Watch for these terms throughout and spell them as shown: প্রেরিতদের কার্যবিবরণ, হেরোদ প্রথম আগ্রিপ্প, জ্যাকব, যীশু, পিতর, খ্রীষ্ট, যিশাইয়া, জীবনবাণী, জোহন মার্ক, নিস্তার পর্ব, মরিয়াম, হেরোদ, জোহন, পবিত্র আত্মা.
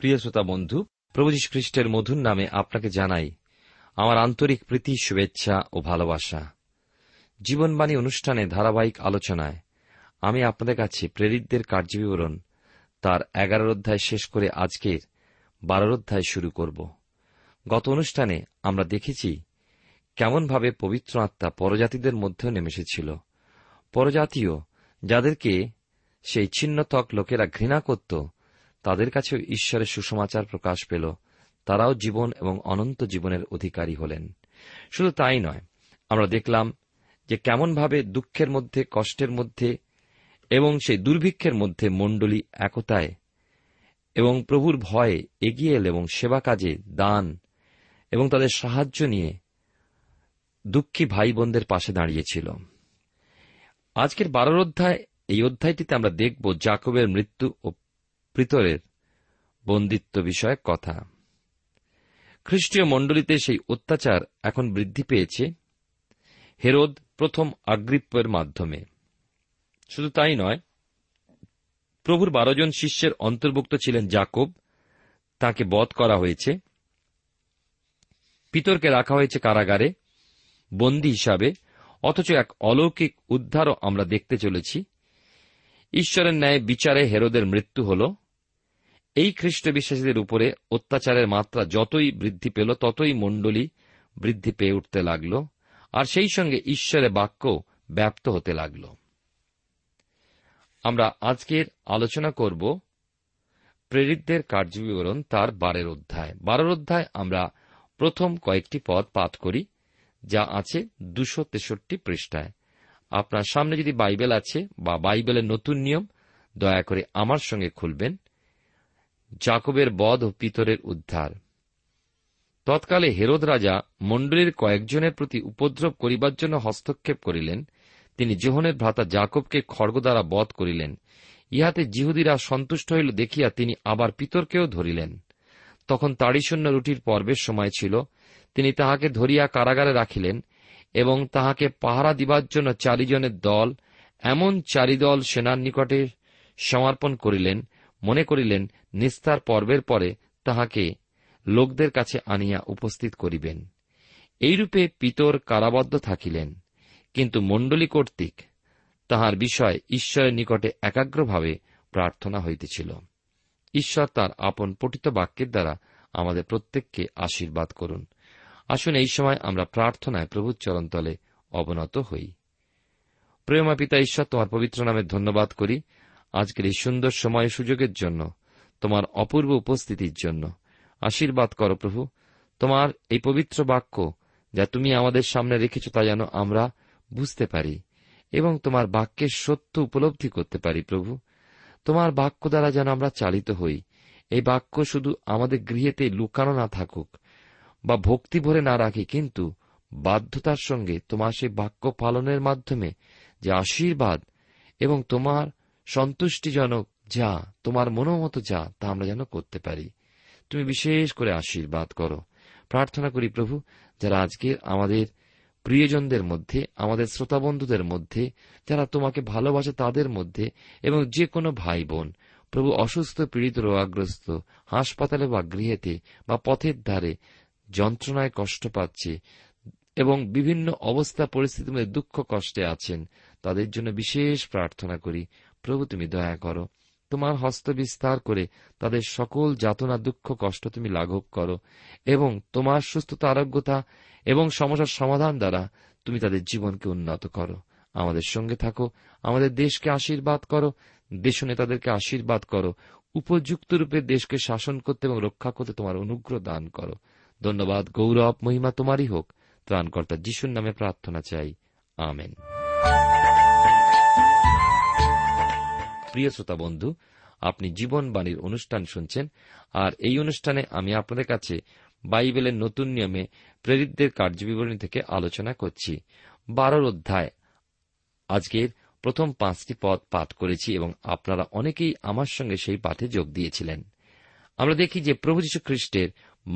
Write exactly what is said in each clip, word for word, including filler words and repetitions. প্রিয় শ্রোতা বন্ধু, প্রভু যীশু খ্রীষ্টের মধুর নামে আপনাকে জানাই আমার আন্তরিক প্রীতি, শুভেচ্ছা ও ভালোবাসা। জীবনবাণী অনুষ্ঠানে ধারাবাহিক আলোচনায় আমি আপনাদের কাছে প্রেরিতদের কার্যবিবরণ তার এগারোর অধ্যায় শেষ করে আজকের বারোর অধ্যায় শুরু করব। গত অনুষ্ঠানে আমরা দেখেছি কেমনভাবে পবিত্র আত্মা পরজাতিদের মধ্যেও নেমে এসেছিল। পরজাতীয়, যাদেরকে সেই ছিন্নত্বক লোকেরা ঘৃণা করত, তাদের কাছেও ঈশ্বরের সুসমাচার প্রকাশ পেল। তারাও জীবন এবং অনন্ত জীবনের অধিকারী হলেন। শুধু তাই নয়, আমরা দেখলাম যে কেমনভাবে দুঃখের মধ্যে, কষ্টের মধ্যে এবং সেই দুর্ভিক্ষের মধ্যে মণ্ডলী একতায় এবং প্রভুর ভয়ে এগিয়ে এল এবং সেবা কাজে দান এবং তাদের সাহায্য নিয়ে দুঃখী ভাই বোনদের পাশে দাঁড়িয়েছিল। আজকের বারোর অধ্যায়, এই অধ্যায়টিতে আমরা দেখব জ্যাকবের মৃত্যু ও পিতরের বন্দিত্ব বিষয়ক কথা। খ্রিস্টীয় মণ্ডলীতে সেই অত্যাচার এখন বৃদ্ধি পেয়েছে হেরোদ প্রথম আগ্রিপ্পের মাধ্যমে। শুধু তাই নয়, প্রভুর বারো জন শিষ্যের অন্তর্ভুক্ত ছিলেন জ্যাকব, তাঁকে বধ করা হয়েছে। পিতরকে রাখা হয়েছে কারাগারে বন্দী হিসাবে। অথচ এক অলৌকিক উদ্ধারও আমরা দেখতে চলেছি। ঈশ্বরের ন্যায় বিচারে হেরোদের মৃত্যু হল। এই খ্রিস্ট বিশ্বাসীদের উপরে অত্যাচারের মাত্রা যতই বৃদ্ধি পেল, ততই মণ্ডলী বৃদ্ধি পেয়ে উঠতে লাগল, আর সেই সঙ্গে ঈশ্বরের বাক্য ব্যাপ্ত হতে লাগল। আমরা আজকের আলোচনা করব প্রেরিতদের কার্যবিবরণ তার বারের অধ্যায়। বারের অধ্যায় আমরা প্রথম কয়েকটি পদ পাঠ করি, যা আছে দুশো তেষট্টি পৃষ্ঠায়। আপনার সামনে যদি বাইবেল আছে বা বাইবেলের নতুন নিয়ম, দয়া করে আমার সঙ্গে খুলবেন। জ্যাকবের বধ ও পিতরের উদ্ধার। তৎকালে হেরোদ রাজা মণ্ডলীর কয়েকজনের প্রতি উপদ্রব করিবার জন্য হস্তক্ষেপ করিলেন। তিনি জোহনের ভ্রাতা জ্যাকবকে খড়গ দ্বারা বধ করিলেন। ইহাতে যিহুদিরা সন্তুষ্ট হইল দেখিয়া তিনি আবার পিতরকেও ধরিলেন। তখন তাড়িশূন্য রুটির পর্বের সময় ছিল। তিনি তাহাকে ধরিয়া কারাগারে রাখিলেন এবং তাহাকে পাহারা দিবার জন্য চারিজনের দল, এমন চারিদল সেনার নিকটে সমর্পণ করিলেন। মনে করিলেন নিস্তার পর্বের পরে তাহাকে লোকদের কাছে আনিয়া উপস্থিত করিবেন। এইরূপে পিতর কারাবদ্ধ থাকিলেন, কিন্তু মণ্ডলী কর্তৃক তাহার বিষয় ঈশ্বরের নিকটে একাগ্রভাবে প্রার্থনা হইতেছিল। ঈশ্বর তাঁর আপন পঠিত বাক্যের দ্বারা আমাদের প্রত্যেককে আশীর্বাদ করুন। আসুন এই সময় আমরা প্রার্থনায় প্রভুর চরণতলে অবনত হই। প্রেমা পিতা ঈশ্বর, তোমার পবিত্র নামে ধন্যবাদ করি আজকের এই সুন্দর সময় সুযোগের জন্য, তোমার অপূর্ব উপস্থিতির জন্য। আশীর্বাদ করো প্রভু, তোমার এই পবিত্র বাক্য যা তুমি আমাদের সামনে রেখেছ তা যেন আমরা বুঝতে পারি এবং তোমার বাক্যের সত্য উপলব্ধি করতে পারি। প্রভু, তোমার বাক্য দ্বারা যেন আমরা চালিত হই। এই বাক্য শুধু আমাদের গৃহেতে লুকানো না থাকুক বা ভক্তি ভরে না রাখি, কিন্তু বাধ্যতার সঙ্গে তোমার সেই বাক্য পালনের মাধ্যমে যে আশীর্বাদ এবং তোমার সন্তুষ্টিজনক যা, তোমার মনোমত যা, তা আমরা যেন করতে পারি। তুমি বিশেষ করে আশীর্বাদ করো। প্রার্থনা করি প্রভু, যারা আজকে আমাদের প্রিয়জনদের মধ্যে, আমাদের শ্রোতাবন্ধুদের মধ্যে, যারা তোমাকে ভালোবাসে তাদের মধ্যে এবং যে কোনো ভাই বোন প্রভু অসুস্থ, পীড়িত, রোগগ্রস্ত, হাসপাতালে বা গৃহেতে বা পথের ধারে যন্ত্রণায় কষ্ট পাচ্ছে এবং বিভিন্ন অবস্থা পরিস্থিতির মধ্যে দুঃখ কষ্টে আছেন, তাদের জন্য বিশেষ প্রার্থনা করি প্রভু, তুমি দয়া করো। তোমার হস্ত বিস্তার করে তাদের সকল যাতনা, দুঃখ, কষ্ট তুমি লাঘব করো এবং তোমার সুস্থতা, আরোগ্যতা এবং সমস্যার সমাধান দ্বারা তুমি তাদের জীবনকে উন্নত করো। আমাদের সঙ্গে থাকো, আমাদের দেশকে আশীর্বাদ করো, দেশ নেতাদেরকে আশীর্বাদ করো, উপযুক্ত রূপে দেশকে শাসন করতে এবং রক্ষা করতে তোমার অনুগ্রহ দান করো। ধন্যবাদ, গৌরব, মহিমা তোমারই হোক। ত্রাণকর্তা যিশুর নামে প্রার্থনা চাই, আমেন। প্রিয় শ্রোতা বন্ধু, আপনি জীবনবাণীর অনুষ্ঠান শুনছেন, আর এই অনুষ্ঠানে আমি আপনাদের কাছে বাইবেলের নতুন নিয়মে প্রেরিতদের কার্যবিবরণী থেকে আলোচনা করছি। বারোর অধ্যায় আজকের প্রথম পাঁচটি পদ পাঠ করেছি এবং আপনারা অনেকেই আমার সঙ্গে সেই পাঠে যোগ দিয়েছিলেন। আমরা দেখি যে প্রভু যীশু খ্রিস্টের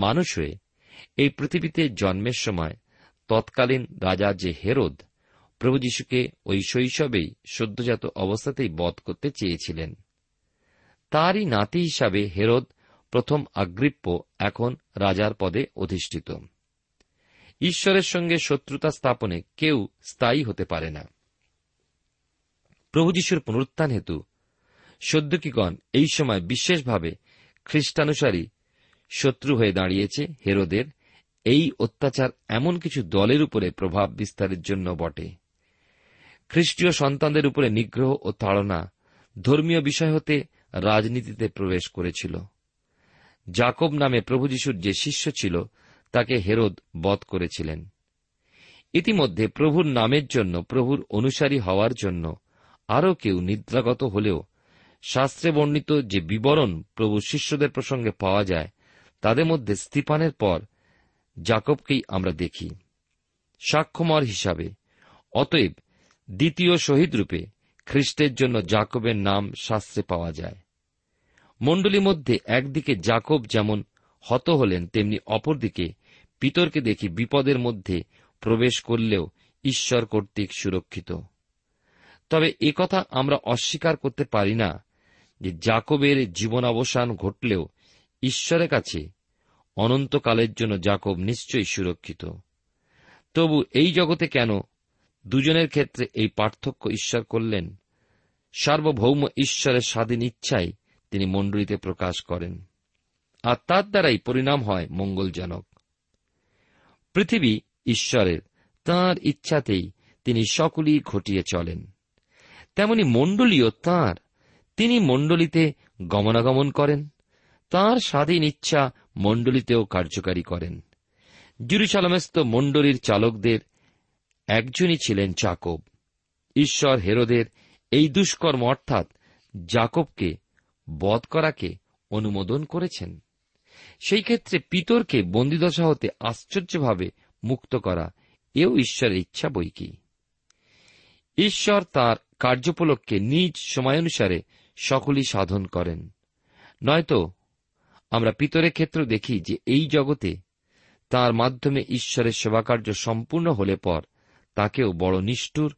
মানুষ হয়ে এই পৃথিবীতে জন্মের সময় তৎকালীন রাজা যে হেরোদ, প্রভু যীশুকে ওই শৈশবেই, সদ্যজাত অবস্থাতেই বধ করতে চেয়েছিলেন। তারই নাতি হিসাবে হেরোদ প্রথম আগ্রিপ্প এখন রাজার পদে অধিষ্ঠিত। ঈশ্বরের সঙ্গে শত্রুতা স্থাপনে কেউ স্থায়ী হতে পারে না। প্রভু যীশুর পুনরুত্থান হেতু সদ্দুকীগণ এই সময় বিশেষভাবে খ্রিস্টানুসারী শত্রু হয়ে দাঁড়িয়েছে। হেরোদের এই অত্যাচার এমন কিছু দলের উপরে প্রভাব বিস্তারের জন্য বটে। খ্রিস্টীয় সন্তানদের উপরে নিগ্রহ ও তাড়না ধর্মীয় বিষয় হতে রাজনীতিতে প্রবেশ করেছিল। জ্যাকব নামে প্রভু যীশুর যে শিষ্য ছিল, তাকে হেরোদ বধ করেছিলেন। ইতিমধ্যে প্রভুর নামের জন্য প্রভুর অনুসারী হওয়ার জন্য আরও কেউ নিদ্রাগত হলেও শাস্ত্রে বর্ণিত যে বিবরণ প্রভু শিষ্যদের প্রসঙ্গে পাওয়া যায় তাদের মধ্যে স্তিফানের পর জ্যাকবকেই আমরা দেখি সাক্ষ্যমর হিসাবে। অতএব দ্বিতীয় শহীদরূপে খ্রিস্টের জন্য জ্যাকবের নাম শাস্ত্রে পাওয়া যায়। মণ্ডলীর মধ্যে একদিকে জ্যাকব যেমন হত হলেন, তেমনি অপরদিকে পিতরকে দেখি বিপদের মধ্যে প্রবেশ করলেও ঈশ্বর কর্তৃক সুরক্ষিত। তবে একথা আমরা অস্বীকার করতে পারি না যে জ্যাকবের জীবনাবসান ঘটলেও ঈশ্বরের কাছে অনন্তকালের জন্য জ্যাকব নিশ্চয়ই সুরক্ষিত। তবু এই জগতে কেন দুজনের ক্ষেত্রে এই পার্থক্য ঈশ্বর করলেন? সার্বভৌম ঈশ্বরের স্বাধীন ইচ্ছাই তিনি মণ্ডলীতে প্রকাশ করেন, আর তার দ্বারাই পরিণাম হয় মঙ্গলজনক। পৃথিবী ঈশ্বরের, তাঁর ইচ্ছাতেই তিনি সকলেই ঘটিয়ে চলেন। তেমনি মণ্ডলীও তাঁর, তিনি মণ্ডলীতে গমনাগমন করেন, তাঁর স্বাধীন ইচ্ছা মণ্ডলীতেও কার্যকারী করেন। জেরুজালেমস্থ মণ্ডলীর চালকদের একজনই ছিলেন জ্যাকব। ঈশ্বর হেরোদের এই দুষ্কর্ম অর্থাৎ জ্যাকবকে বধ করাকে অনুমোদন করেছেন। সেই ক্ষেত্রে পিতরকে বন্দিদশা হতে আশ্চর্যভাবে মুক্ত করা এও ঈশ্বরের ইচ্ছা বই কি। ঈশ্বর তাঁর কার্যোপলক্ষে নিজ সময়ানুসারে সকলই সাধন করেন। নয়তো আমরা পিতরের ক্ষেত্র দেখি যে এই জগতে তাঁর মাধ্যমে ঈশ্বরের সেবাকার্য সম্পূর্ণ হলে পর তাকেও বড় নিষ্ঠুর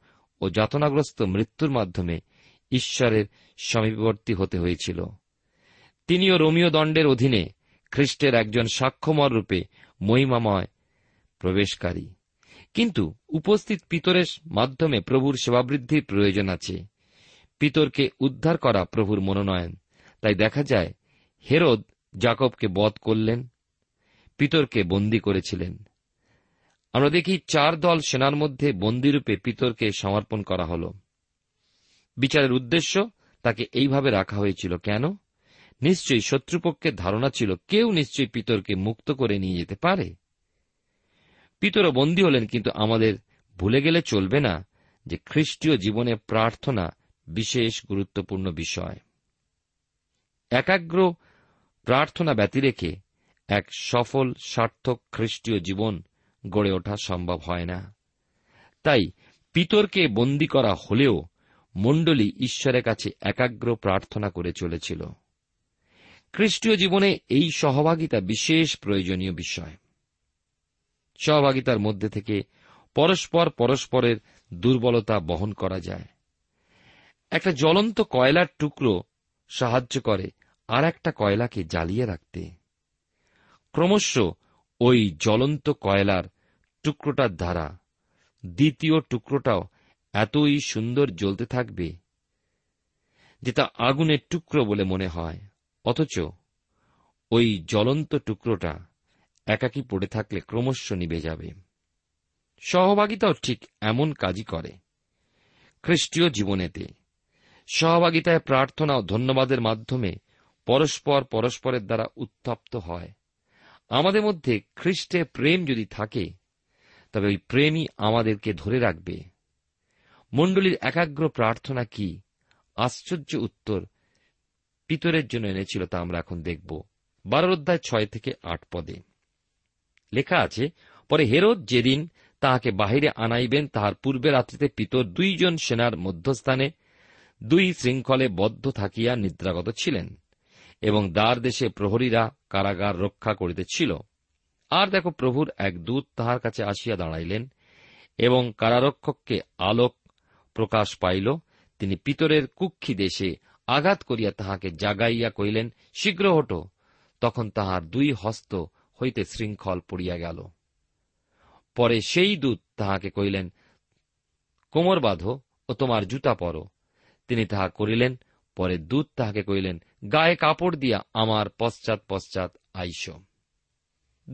ও যাতনাগ্রস্ত মৃত্যুর মাধ্যমে ঈশ্বরের সমীপবর্তী হতে হয়েছিল। তিনিও রোমীয় দণ্ডের অধীনে খ্রিস্টের একজন সাক্ষ্যমর রূপে মহিমাময় প্রবেশকারী। কিন্তু উপস্থিত পিতরের মাধ্যমে প্রভুর সেবাবৃদ্ধির প্রয়োজন আছে। পিতরকে উদ্ধার করা প্রভুর মনোনয়ন। তাই দেখা যায় হেরোদ জ্যাকবকে বধ করলেন, পিতরকে বন্দী করেছিলেন। আমরা দেখি চার দল সেনার মধ্যে বন্দীরূপে পিতরকে সমর্পণ করা হল। বিচারের উদ্দেশ্য তাকে এইভাবে রাখা হয়েছিল কেন? নিশ্চয়ই শত্রুপক্ষের ধারণা ছিল কেউ নিশ্চয়ই পিতরকে মুক্ত করে নিয়ে যেতে পারে। পিতরও বন্দী হলেন, কিন্তু আমাদের ভুলে গেলে চলবে না যে খ্রিস্টীয় জীবনে প্রার্থনা বিশেষ গুরুত্বপূর্ণ বিষয়। একাগ্র প্রার্থনা ব্যতি রেখে এক সফল সার্থক খ্রিস্টীয় জীবন গড়ে ওঠা সম্ভব হয় না। তাই পিতরকে বন্দী করা হলেও মণ্ডলী ঈশ্বরের কাছে একাগ্র প্রার্থনা করে চলেছিল। খ্রিস্টীয় জীবনে এই সহভাগিতা বিশেষ প্রয়োজনীয় বিষয়। সহভাগিতার মধ্যে থেকে পরস্পর পরস্পরের দুর্বলতা বহন করা যায়। একটা জ্বলন্ত কয়লার টুকরো সাহায্য করে আর একটা কয়লাকে জ্বালিয়ে রাখতে। ক্রমশ ওই জ্বলন্ত কয়লার টুকরোটার দ্বারা দ্বিতীয় টুকরোটাও এতই সুন্দর জ্বলতে থাকবে যে তা আগুনের টুকরো বলে মনে হয়, অথচ ওই জ্বলন্ত টুকরোটা একাকী পড়ে থাকলে ক্রমশ নিভে যাবে। সহভাগিতাও ঠিক এমন কাজই করে। খ্রিস্টীয় জীবনেতে সহভাগিতায় প্রার্থনা ও ধন্যবাদের মাধ্যমে পরস্পর পরস্পরের দ্বারা উত্তপ্ত হয়। আমাদের মধ্যে খ্রিস্টে প্রেম যদি থাকে, তবে ওই প্রেমই আমাদেরকে ধরে রাখবে। মণ্ডলীর একাগ্র প্রার্থনা কি আশ্চর্য উত্তর পিতরের জন্য এনেছিল, তা আমরা এখন দেখব বারোর অধ্যায় ছয় থেকে আট পদে লেখা আছে, পরে হেরোদ যেদিন তাহাকে বাহিরে আনাইবেন তাহার পূর্বে রাত্রিতে পিতর দুইজন সেনার মধ্যস্থানে দুই শৃঙ্খলে বদ্ধ থাকিয়া নিদ্রাগত ছিলেন, এবং দ্বার দেশে প্রহরীরা কারাগার রক্ষা করিতেছিল। আর দেখো, প্রভুর এক দূত তাহার কাছে আসিয়া দাঁড়াইলেন এবং কারারক্ষককে আলোক প্রকাশ পাইল। তিনি পিতরের কুক্ষি দেশে আঘাত করিয়া তাহাকে জাগাইয়া কহিলেন, শীঘ্র হঠ। তখন তাহার দুই হস্ত হইতে শৃঙ্খল পড়িয়া গেল। পরে সেই দূত তাহাকে কহিলেন, কোমর বাঁধো ও তোমার জুতা পরো। তিনি তাহা করিলেন। পরে দূত তাহাকে কহিলেন, গায়ে কাপড় দিয়া আমার পশ্চাৎ পশ্চাৎ আইস।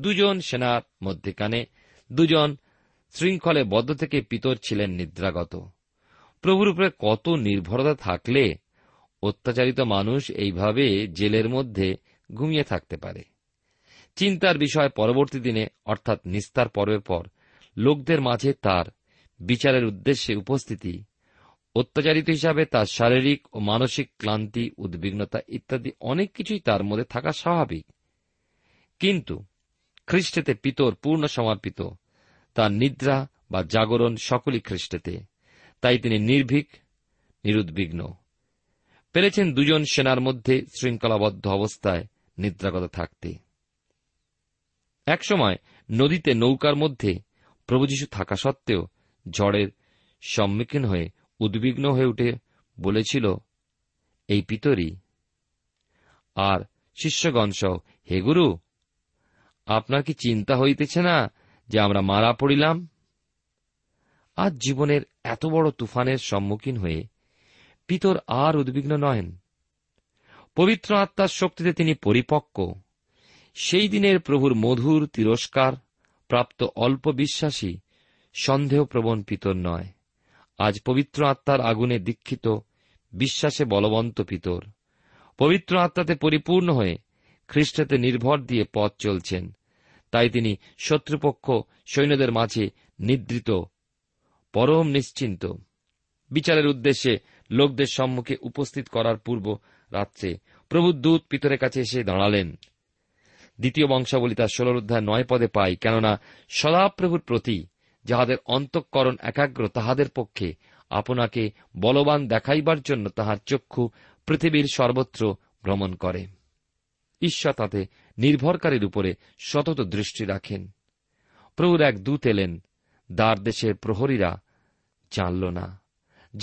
দুজন সেনার মধ্যেখানে দুজন শৃঙ্খলে বদ্ধ থেকে পিতর ছিলেন নিদ্রাগত। প্রভুর উপরে কত নির্ভরতা থাকলে অত্যাচারিত মানুষ এইভাবে জেলের মধ্যে ঘুমিয়ে থাকতে পারে। চিন্তার বিষয়, পরবর্তী দিনে অর্থাৎ নিস্তার পর্বের পর লোকদের মাঝে তার বিচারের উদ্দেশ্যে উপস্থিতি, অত্যাচারিত হিসাবে তার শারীরিক ও মানসিক ক্লান্তি, উদ্বিগ্নতা ইত্যাদি অনেক কিছুই তার মধ্যে থাকা স্বাভাবিক। কিন্তু খ্রিস্টেতে পিতর পূর্ণ সমর্পিত, তার নিদ্রা বা জাগরণ সকলই খ্রিস্টেতে, তাই তিনি নির্ভীক নিরুদ্বিগ্ন। পেরেছেন দুজন সেনার মধ্যে শৃঙ্খলাবদ্ধ অবস্থায় নিদ্রাগত থাকতে। একসময় নদীতে নৌকার মধ্যে প্রভু যীশু থাকা সত্ত্বেও ঝড়ের সম্মুখীন হয়ে উদ্বিগ্ন হয়ে উঠে বলেছিল, এই পিতরই। আর শিষ্যগণ সহ, হে গুরু, আপনার কি চিন্তা হইতেছে না যে আমরা মারা পড়িলাম? আজ জীবনের এত বড় তুফানের সম্মুখীন হয়ে পিতর আর উদ্বিগ্ন নহেন। পবিত্র আত্মার শক্তিতে তিনি পরিপক্ক। সেই দিনের প্রভুর মধুর তিরস্কার প্রাপ্ত অল্প বিশ্বাসী সন্দেহপ্রবণ পিতর নয়, আজ পবিত্র আত্মার আগুনে দীক্ষিত বিশ্বাসে বলবন্ত পিতর। পবিত্র আত্মাতে পরিপূর্ণ হয়ে খ্রিস্টতে নির্ভর দিয়ে পথ চলছেন, তাই তিনি শত্রুপক্ষ সৈন্যদের মাঝে নিদ্রিত, পরম নিশ্চিন্ত। বিচারের উদ্দেশ্যে লোকদের সম্মুখে উপস্থিত করার পূর্ব রাত্রে প্রভুর দূত পিতরের কাছে এসে দাঁড়ালেন। দ্বিতীয় বংশাবলী তার ষোলর অধ্যায় নয় পদে পাই, কেননা সদাপ্রভুর প্রতি যাহাদের অন্তঃকরণ একাগ্র তাহাদের পক্ষে আপনাকে বলবান দেখাইবার জন্য তাহার চক্ষু পৃথিবীর সর্বত্র ভ্রমণ করে। ঈশ্বর তাতে নির্ভরকারীর উপরে সতত দৃষ্টি রাখেন। প্রভুর এক দূত এলেন, দ্বার দেশের প্রহরীরা জানল না,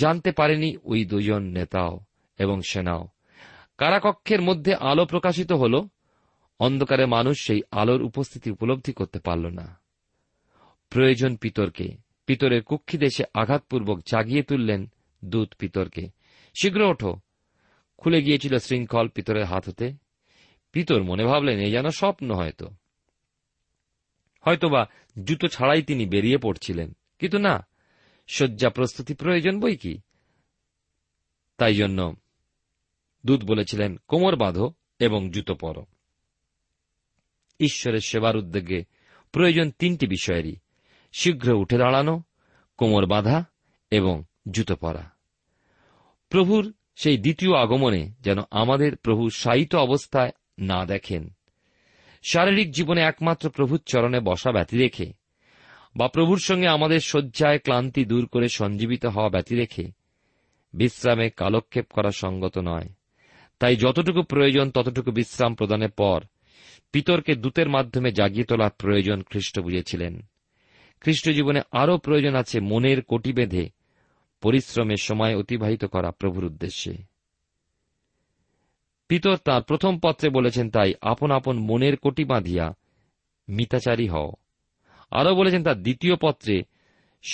জানতে পারেনি ওই দুজন নেতাও এবং সেনাও। কারাকক্ষের মধ্যে আলো প্রকাশিত হল, অন্ধকারে মানুষ সেই আলোর উপস্থিতি উপলব্ধি করতে পারল না। প্রয়োজন পিতরকে, পিতরের কুক্ষি দেশে আঘাতপূর্বক জাগিয়ে তুললেন দূত পিতরকে। শীঘ্র ওঠো। খুলে গিয়েছিল শৃঙ্খল পিতরের হাত হতে। পিতর মনে ভাবলেন, এ যেন স্বপ্ন, হয়তো হয়তোবা জুতো ছাড়াই তিনি বেরিয়ে পড়ছিলেন। কিন্তু না, শয্যা প্রস্তুতি প্রয়োজন বই কি। তাই জন্য দূত বলেছিলেন, কোমর বাঁধো এবং জুতো পরো। ঈশ্বরের সেবার উদ্যোগে প্রয়োজন তিনটি বিষয়েরই: শীঘ্র উঠে দাঁড়ানো, কোমর বাঁধা এবং জুতো পরা। প্রভুর সেই দ্বিতীয় আগমনে যেন আমাদের প্রভু শায়িত অবস্থায় না দেখেন। শারীরিক জীবনে একমাত্র প্রভুর চরণে বসা ব্যতি রেখে বা প্রভুর সঙ্গে আমাদের শয্যায় ক্লান্তি দূর করে সঞ্জীবিত হওয়া ব্যতি রেখে বিশ্রামে কালক্ষেপ করা সঙ্গত নয়। তাই যতটুকু প্রয়োজন ততটুকু বিশ্রাম প্রদানের পর পিতরকে দূতের মাধ্যমে জাগিয়ে তোলার প্রয়োজন খ্রিস্ট বুঝেছিলেন। খ্রিস্ট জীবনে আরও প্রয়োজন আছে মনের কোটি বেঁধে পরিশ্রমের সময় অতিবাহিত করা প্রভুর উদ্দেশ্যে। পিতর তাঁর প্রথম পত্রে বলেছেন, তাই আপন আপন মনের কোটি বাঁধিয়া মিতাচারী হও। আরও বলেছেন তার দ্বিতীয় পত্রে,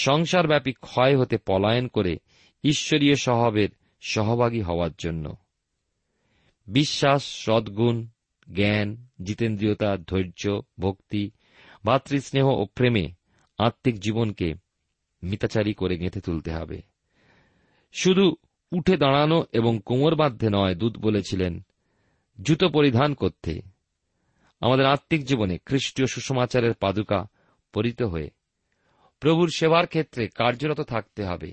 সংসারব্যাপী ক্ষয় হতে পলায়ন করে ঈশ্বরীয় স্বভাবের সহভাগী হওয়ার জন্য। বিশ্বাস, সদ্গুণ, জ্ঞান, জিতেন্দ্রিয়তা, ধৈর্য, ভক্তি, ভাতৃস্নেহ ও প্রেমে আত্মিক জীবনকে মিতাচারী করে গেঁথে তুলতে হবে। শুধু উঠে দাঁড়ানো এবং কোমর বাঁধতে নয়, দূত বলেছিলেন জুতো পরিধান করতে। আমাদের আত্মিক জীবনে খ্রিস্টীয় সুসমাচারের পাদুকা পরিত হয়ে প্রভুর সেবার ক্ষেত্রে কার্যরত থাকতে হবে।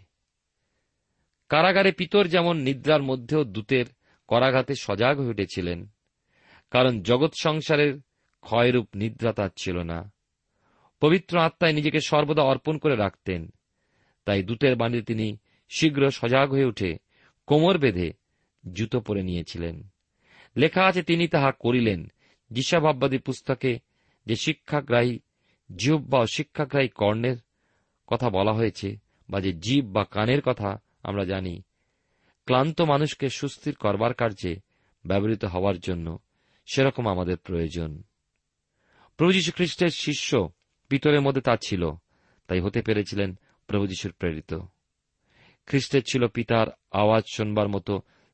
কারাগারে পিতর যেমন নিদ্রার মধ্যেও দূতের করাঘাতে সজাগ হয়ে উঠেছিলেন, কারণ জগৎ সংসারের ক্ষয়রূপ নিদ্রা তার ছিল না। পবিত্র আত্মায় নিজেকে সর্বদা অর্পণ করে রাখতেন, তাই দূতের বাণীতে তিনি শীঘ্র সজাগ হয়ে উঠে কোমর বেঁধে জুতো পরে নিয়েছিলেন। লেখা আছে, তিনি তাহা করিলেন। যিশাভাববাদী পুস্তকে যে শিক্ষাগ্রাহী জিহ্ব বা শিক্ষাগ্রাহী কর্ণের কথা বলা হয়েছে, বা যে জিভ বা কানের কথা আমরা জানি, ক্লান্ত মানুষকে সুস্থির করবার কার্যে ব্যবহৃত হওয়ার জন্য সেরকম আমাদের প্রয়োজন। প্রভু যীশু খ্রিস্টের শিষ্য পিতরের মধ্যে তা ছিল, তাই হতে পেরেছিলেন প্রভু যীশুর প্রেরিত। খ্রিস্টের ছিল পিতার আওয়াজ শোনবার মতো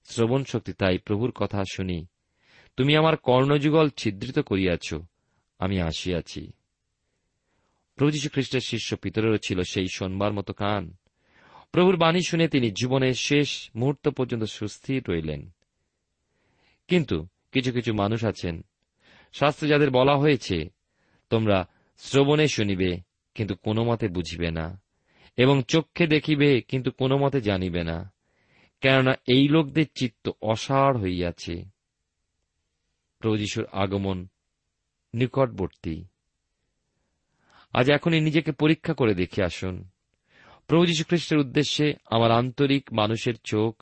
শ্রবণ শক্তি, তাই প্রভুর কথা শুনি, তুমি আমার কর্ণযুগল ছিদ্রিত করিয়াছ, আমি আসিয়াছি। প্রভু যীশু খ্রিস্টের শিষ্য পিতরেরও ছিল সেই শোনবার মতো কান। প্রভুর বাণী শুনে তিনি জীবনের শেষ মুহূর্ত পর্যন্ত সুস্থির রইলেন। কিন্তু কিছু কিছু মানুষ আছেন, শাস্ত্রে যাদের বলা হয়েছে, তোমরা শ্রবণে শুনিবে কিন্তু কোনো মতে বুঝিবে না, এবং চক্ষে দেখিবে কিন্তু কোনো মতে জানিবে না, কেননা এই লোকদের চিত্ত অসাড় হইয়াছে। প্রভু যীশুর আগমন নিকটবর্তী। আজ এখনই নিজেকে পরীক্ষা করে দেখে আসুন। প্রভু যীশু খ্রিস্টের উদ্দেশ্যে আমার আন্তরিক মানুষের চোখ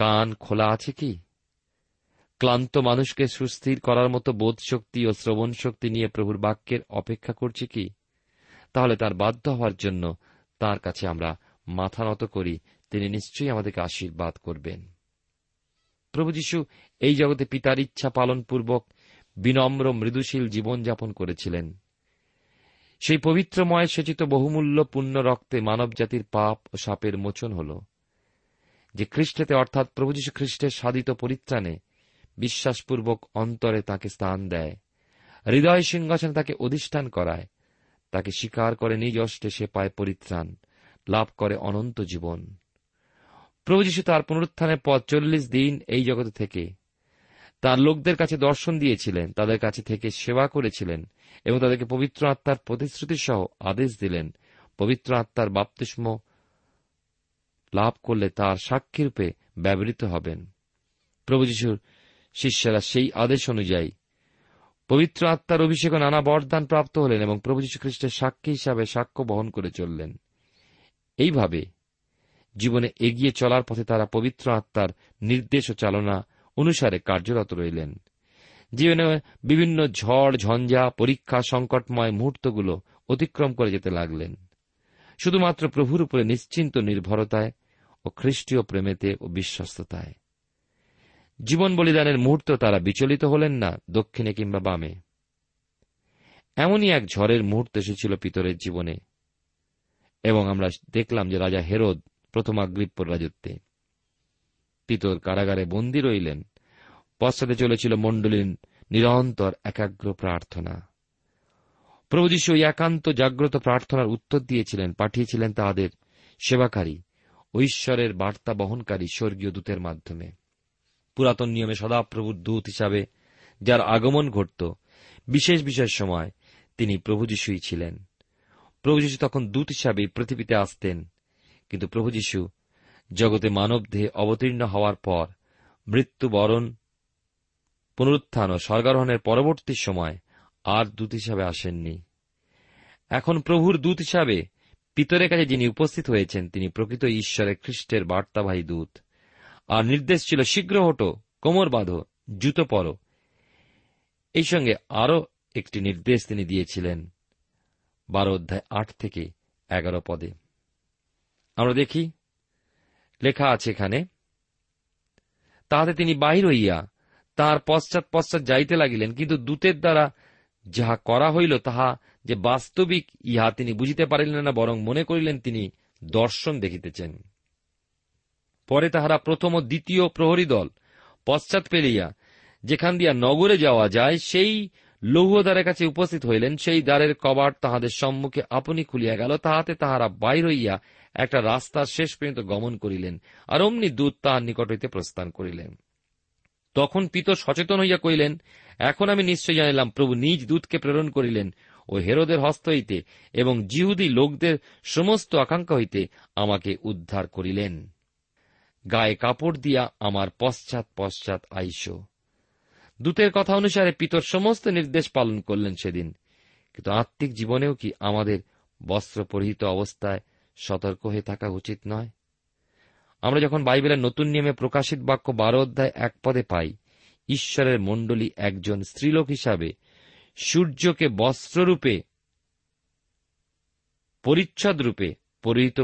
কান খোলা আছে কি? ক্লান্ত মানুষকে সুস্থির করার মতো বোধ শক্তি ও শ্রবণ শক্তি নিয়ে প্রভুর বাক্যের অপেক্ষা করছি কি? তাহলে তার বাধ্য হওয়ার জন্য তাঁর কাছে আমরা মাথা নত করি, তিনি নিশ্চয়ই আমাদেরকে আশীর্বাদ করবেন। প্রভু যীশু এই জগতে পিতার ইচ্ছা পালনপূর্বক বিনম্র মৃদুশীল জীবনযাপন করেছিলেন। সেই পবিত্রময় সেচিত বহুমূল্য পুণ্য রক্তে মানবজাতির পাপ ও শাপের মোচন হল, যে খ্রিস্টেতে অর্থাৎ প্রভু যীশু খ্রিস্টের সাধিত পরিত্রাণে বিশ্বাসপূর্বক অন্তরে তাঁকে স্থান দেয়, হৃদয় সিংহাসনে তাঁকে অধিষ্ঠান করায়, তাকে স্বীকার করে নিজ অষ্টে সে পায় পরিত্রাণ, লাভ করে অনন্ত জীবন। প্রভু যীশু তাঁর পুনরুত্থানের পর চল্লিশ দিন এই জগতে থেকে তাঁর লোকদের কাছে দর্শন দিয়েছিলেন, তাদের কাছে থেকে সেবা করেছিলেন এবং তাদেরকে পবিত্র আত্মার প্রতিশ্রুতি সহ আদেশ দিলেন। পবিত্র আত্মার বাপ্তিস্ম লাভ করলে তাঁর সাক্ষীরূপে ব্যবহৃত হবেন। প্রভু যীশুর শিষ্যরা সেই আদেশ অনুযায়ী পবিত্র আত্মার অভিষেক নানা বরদান প্রাপ্ত হলেন এবং প্রভু যীশু খ্রিস্টের সাক্ষী হিসাবে সাক্ষ্য বহন করে চললেন। এইভাবে জীবনে এগিয়ে চলার পথে তারা পবিত্র আত্মার নির্দেশ ও চালনা অনুসারে কার্যরত রইলেন। জীবনে বিভিন্ন ঝড় ঝঞ্ঝা পরীক্ষা সংকটময় মুহূর্তগুলো অতিক্রম করে যেতে লাগলেন, শুধুমাত্র প্রভুর উপরে নিশ্চিন্ত নির্ভরতায় ও খ্রিস্টীয় প্রেমেতে ও বিশ্বস্ততায়। জীবন বলিদানের মুহূর্ত তারা বিচলিত হলেন না, দক্ষিণে কিংবা বামে। এমনই এক ঝড়ের মুহূর্ত এসেছিল পিতরের জীবনে, এবং আমরা দেখলাম যে রাজা হেরোদ প্রথম আগ্রিপ্পর রাজত্বে পিতর কারাগারে বন্দী রইলেন। পশ্চাতে চলেছিল মণ্ডলীর নিরন্তর একাগ্র প্রার্থনা। প্রভু যীশু একান্ত জাগ্রত প্রার্থনার উত্তর দিয়েছিলেন, পাঠিয়েছিলেন তাদের সেবাকারী ও ঈশ্বরের বার্তা বহনকারী স্বর্গীয় দূতের মাধ্যমে। পুরাতন নিয়মে সদাপ্রভুর দূত হিসাবে যার আগমন ঘটত, বিশেষ বিশেষ সময় তিনি প্রভু যীশুই ছিলেন। প্রভু যীশু তখন দূত হিসাবে পৃথিবীতে আসতেন, কিন্তু প্রভু যীশু জগতে মানবদেহে অবতীর্ণ হওয়ার পর মৃত্যুবরণ, পুনরুত্থান ও স্বর্গারোহণের পরবর্তী সময় আর দূত হিসাবে আসেননি। এখন প্রভুর দূত হিসাবে পিতরের কাছে যিনি উপস্থিত হয়েছেন তিনি প্রকৃত ঈশ্বরের খ্রিস্টের বার্তাবাহী দূত। আর নির্দেশ ছিল, শীঘ্র হটো, কোমর বাঁধো, জুতো পরো। এই সঙ্গে আরও একটি নির্দেশ তিনি দিয়েছিলেন বারো অধ্যায় আট থেকে এগারো পদে। আমরা দেখি লেখা আছে এখানে, তাহাতে তিনি বাহির হইয়া তাঁর পশ্চাৎ পশ্চাৎ যাইতে লাগিলেন, কিন্তু দূতের দ্বারা যাহা করা হইল তাহা যে বাস্তবিক ইহা তিনি বুঝিতে পারিলেন না, বরং মনে করিলেন তিনি দর্শন দেখিতেছেন। পরে তাহারা প্রথম ও দ্বিতীয় প্রহরী দল পশ্চাৎ পেরিয়া যেখান দিয়া নগরে যাওয়া যায় সেই লৌহ দ্বারের কাছে উপস্থিত হইলেন। সেই দ্বারের কবাট তাহাদের সম্মুখে আপনি খুলিয়া গেল, তাহাতে তাহারা বাইর হইয়া একটা রাস্তার শেষ পর্যন্ত গমন করিলেন, আর অমনি দূত তাহার নিকট হইতে প্রস্থান করিলেন। তখন পিতর সচেতন হইয়া কহিলেন, এখন আমি নিশ্চয় জানিলাম প্রভু নিজ দূতকে প্রেরণ করিলেন ও হেরোদের হস্ত হইতে এবং যিহুদি লোকদের সমস্ত আকাঙ্ক্ষা হইতে আমাকে উদ্ধার করিলেন। গায়ে কাপড় দিয়া আমার পশ্চাৎ পশ্চাৎ আইসো। দূতের কথা অনুসারে পিতর সমস্ত নির্দেশ পালন করলেন সেদিন, কিন্তু আত্মিক জীবনেও কি আমাদের বস্ত্র পরিহিত অবস্থায় সতর্ক হয়ে থাকা উচিত নয়? আমরা যখন বাইবেলের নতুন নিয়মে প্রকাশিত বাক্য বারো অধ্যায় এক পদে পাই, ঈশ্বরের মণ্ডলী একজন স্ত্রীলোক হিসাবে সূর্যকে বস্ত্ররূপে পরিচ্ছদরূপে পরিহিত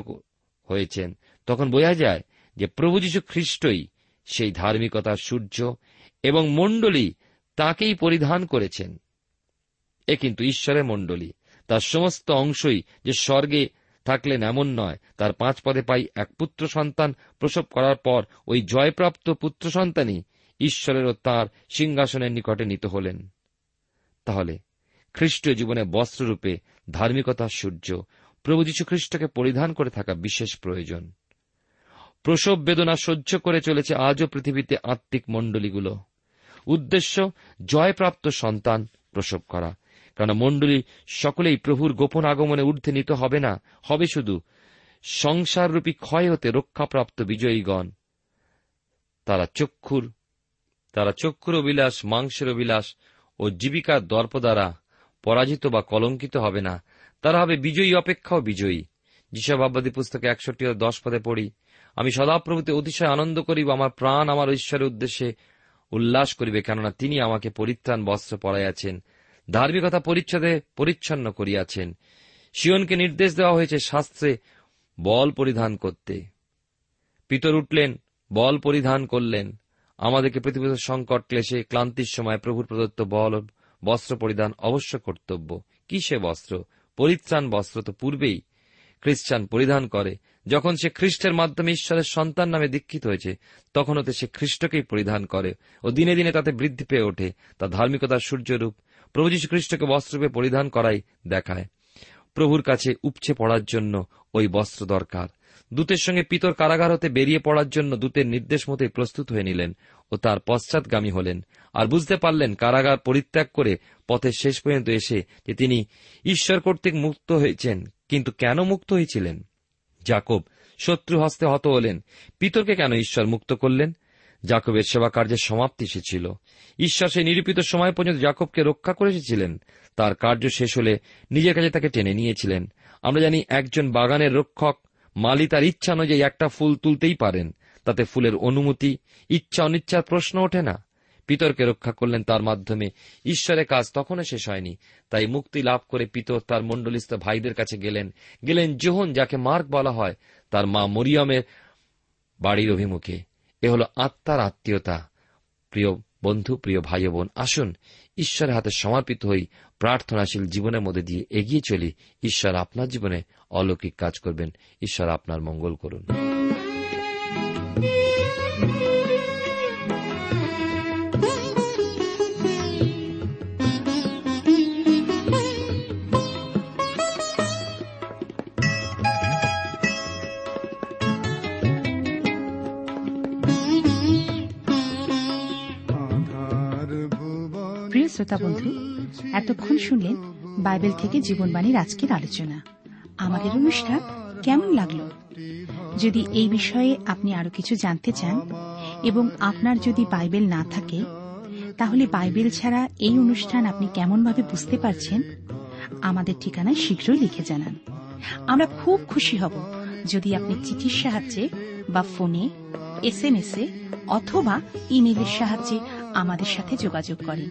হয়েছেন, তখন বোঝা যায় যে প্রভু যীশু খ্রিস্টই সেই ধার্মিকতার সূর্য এবং মণ্ডলী তাকেই পরিধান করেছেন। এ কিন্তু ঈশ্বরের মণ্ডলী, তার সমস্ত অংশই যে স্বর্গে থাকলেন এমন নয়। তার পাঁচ পদে পাই, এক পুত্র সন্তান প্রসব করার পর ওই জয়প্রাপ্ত পুত্র সন্তানই ঈশ্বরের ও তাঁর সিংহাসনের নিকটে নিত হলেন। তাহলে খ্রিস্টীয় জীবনে বস্ত্ররূপে ধার্মিকতার সূর্য প্রভু যীশু খ্রিস্টকে পরিধান করে থাকা বিশেষ প্রয়োজন। প্রসব বেদনা সহ্য করে চলেছে আজও পৃথিবীতে আত্মিক মণ্ডলীগুলো। উদ্দেশ্য জয়প্রাপ্ত সন্তান প্রসব করা, কারণ মণ্ডলী সকলেই প্রভুর গোপন আগমনে ঊর্ধ্বে নিত হবে না, হবে শুধু সংসাররূপী ক্ষয় হতে রক্ষাপ্রাপ্ত বিজয়ীগণ। তারা চক্ষুর তারা চক্ষুর অভিলাষ, মাংসের অভিলাষ ও জীবিকার দর্প দ্বারা পরাজিত বা কলঙ্কিত হবে না। তারা হবে বিজয়ী অপেক্ষাও বিজয়ী। যিশাইয়া পুস্তকে একষট্টি ও দশ পদে পড়ি, আমি সদাপ্রভুতে অতিশয় আনন্দ করিব, আমার প্রাণ আমার ঈশ্বরের উদ্দেশ্যে উল্লাস করিবে, কেননা তিনি আমাকে পরিত্রাণ বস্ত্র পরাইয়াছেন, ধার্মিকতা পরিচ্ছদে পরিচ্ছন্ন করিয়াছেন। সিয়নকে নির্দেশ দেওয়া হয়েছে শাস্ত্রে বল পরিধান করতে। পিতর উঠলেন, বল পরিধান করলেন। আমাদেরকে পৃথিবীর সংকট, ক্লেশে, ক্লান্তির সময় প্রভুর প্রদত্ত বল বস্ত্র পরিধান অবশ্য কর্তব্য। কি সে বস্ত্র? পরিত্রাণ বস্ত্র তো পূর্বেই খ্রিস্টান পরিধান করে। যখন সে খ্রিস্টের মাধ্যমে ঈশ্বরের সন্তান নামে দীক্ষিত হয়েছে, তখন হতে সে খ্রিস্টকেই পরিধান করে ও দিনে দিনে তাতে বৃদ্ধি পেয়ে ওঠে। তা ধার্মিকতার সূর্যরূপ। প্রভু যীশু খ্রিস্টকে বস্ত্ররূপে পরিধান করাই দেখায়। প্রভুর কাছে উপচে পড়ার জন্য ওই বস্ত্র দরকার। দূতের সঙ্গে পিতর কারাগার হতে বেরিয়ে পড়ার জন্য দূতের নির্দেশ মতোই প্রস্তুত হয়ে নিলেন ও তার পশ্চাৎগামী হলেন, আর বুঝতে পারলেন কারাগার পরিত্যাগ করে পথের শেষ পর্যন্ত এসে যে তিনি ঈশ্বর কর্তৃক মুক্ত হয়েছেন। কিন্তু কেন মুক্ত হয়েছিলেন? জ্যাকব শত্রু হস্তে হত হলেন, পিতরকে কেন ঈশ্বর মুক্ত করলেন? জ্যাকবের সেবা কার্যের সমাপ্তি এসেছিল। ঈশ্বর সেই নিরূপিত সময় পর্যন্ত জ্যাকবকে রক্ষা করে এসেছিলেন। তার কার্য শেষ হলে নিজের কাছে তাকে টেনে নিয়েছিলেন। আমরা জানি একজন বাগানের রক্ষক মালি তার ইচ্ছা অনুযায়ী একটা ফুল তুলতেই পারেন, তাতে ফুলের অনুমতি, ইচ্ছা অনিচ্ছার প্রশ্ন ওঠে না। পিতরকে রক্ষা করলেন তার মাধ্যমে। ঈশ্বরের কাজ তখনও শেষ হয়নি। তাই মুক্তি লাভ করে পিতর তার মণ্ডলীস্থ ভাইদের কাছে গেলেন গেলেন জোহন, যাকে মার্ক বলা হয়, তার মা মরিয়ামের বাড়ির অভিমুখে। এ হল আত্মার আত্মীয়তা। প্রিয় বন্ধু, প্রিয় ভাই বোন, আসুন ঈশ্বরের হাতে সমর্পিত হই, প্রার্থনাশীল জীবনের মধ্যে দিয়ে এগিয়ে চলি। ঈশ্বর আপনার জীবনে অলৌকিক কাজ করবেন। ঈশ্বর আপনার মঙ্গল করুন। শ্রোতা বন্ধু, এতক্ষণ শুনলেন বাইবেল থেকে জীবনবাণীর আজকের আলোচনা। আমাদের অনুষ্ঠান কেমন লাগলো? যদি এই বিষয়ে আপনি আরো কিছু জানতে চান এবং আপনার যদি বাইবেল না থাকে, তাহলে বাইবেল ছাড়া এই অনুষ্ঠান আপনি কেমনভাবে বুঝতে পারছেন, আমাদের ঠিকানায় শীঘ্রই লিখে জানান। আমরা খুব খুশি হব যদি আপনি চিঠির সাহায্যে বা ফোনে, এস এম এস এ অথবা ইমেলের সাহায্যে আমাদের সাথে যোগাযোগ করেন।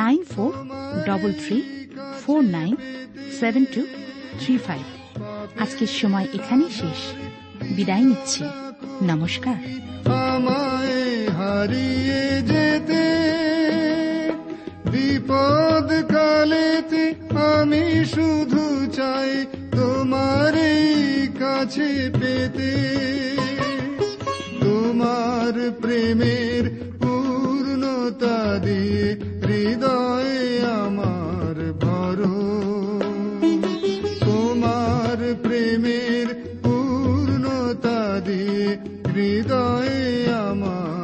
Nine four double three four nine seven two three five. আজকের সময় এখানেই শেষ, বিদায় নিচ্ছি। নমস্কার। আমায় হারিয়ে যেতে, বিপদ কালেতে আমি শুধু চাই তোমারই কাছে পেতে। তোমার প্রেমের পূর্ণতা দিয়ে হৃদয়ে আমার ভরো। তোমার প্রেমের পূর্ণতা দিয়ে হৃদয়ে আমার।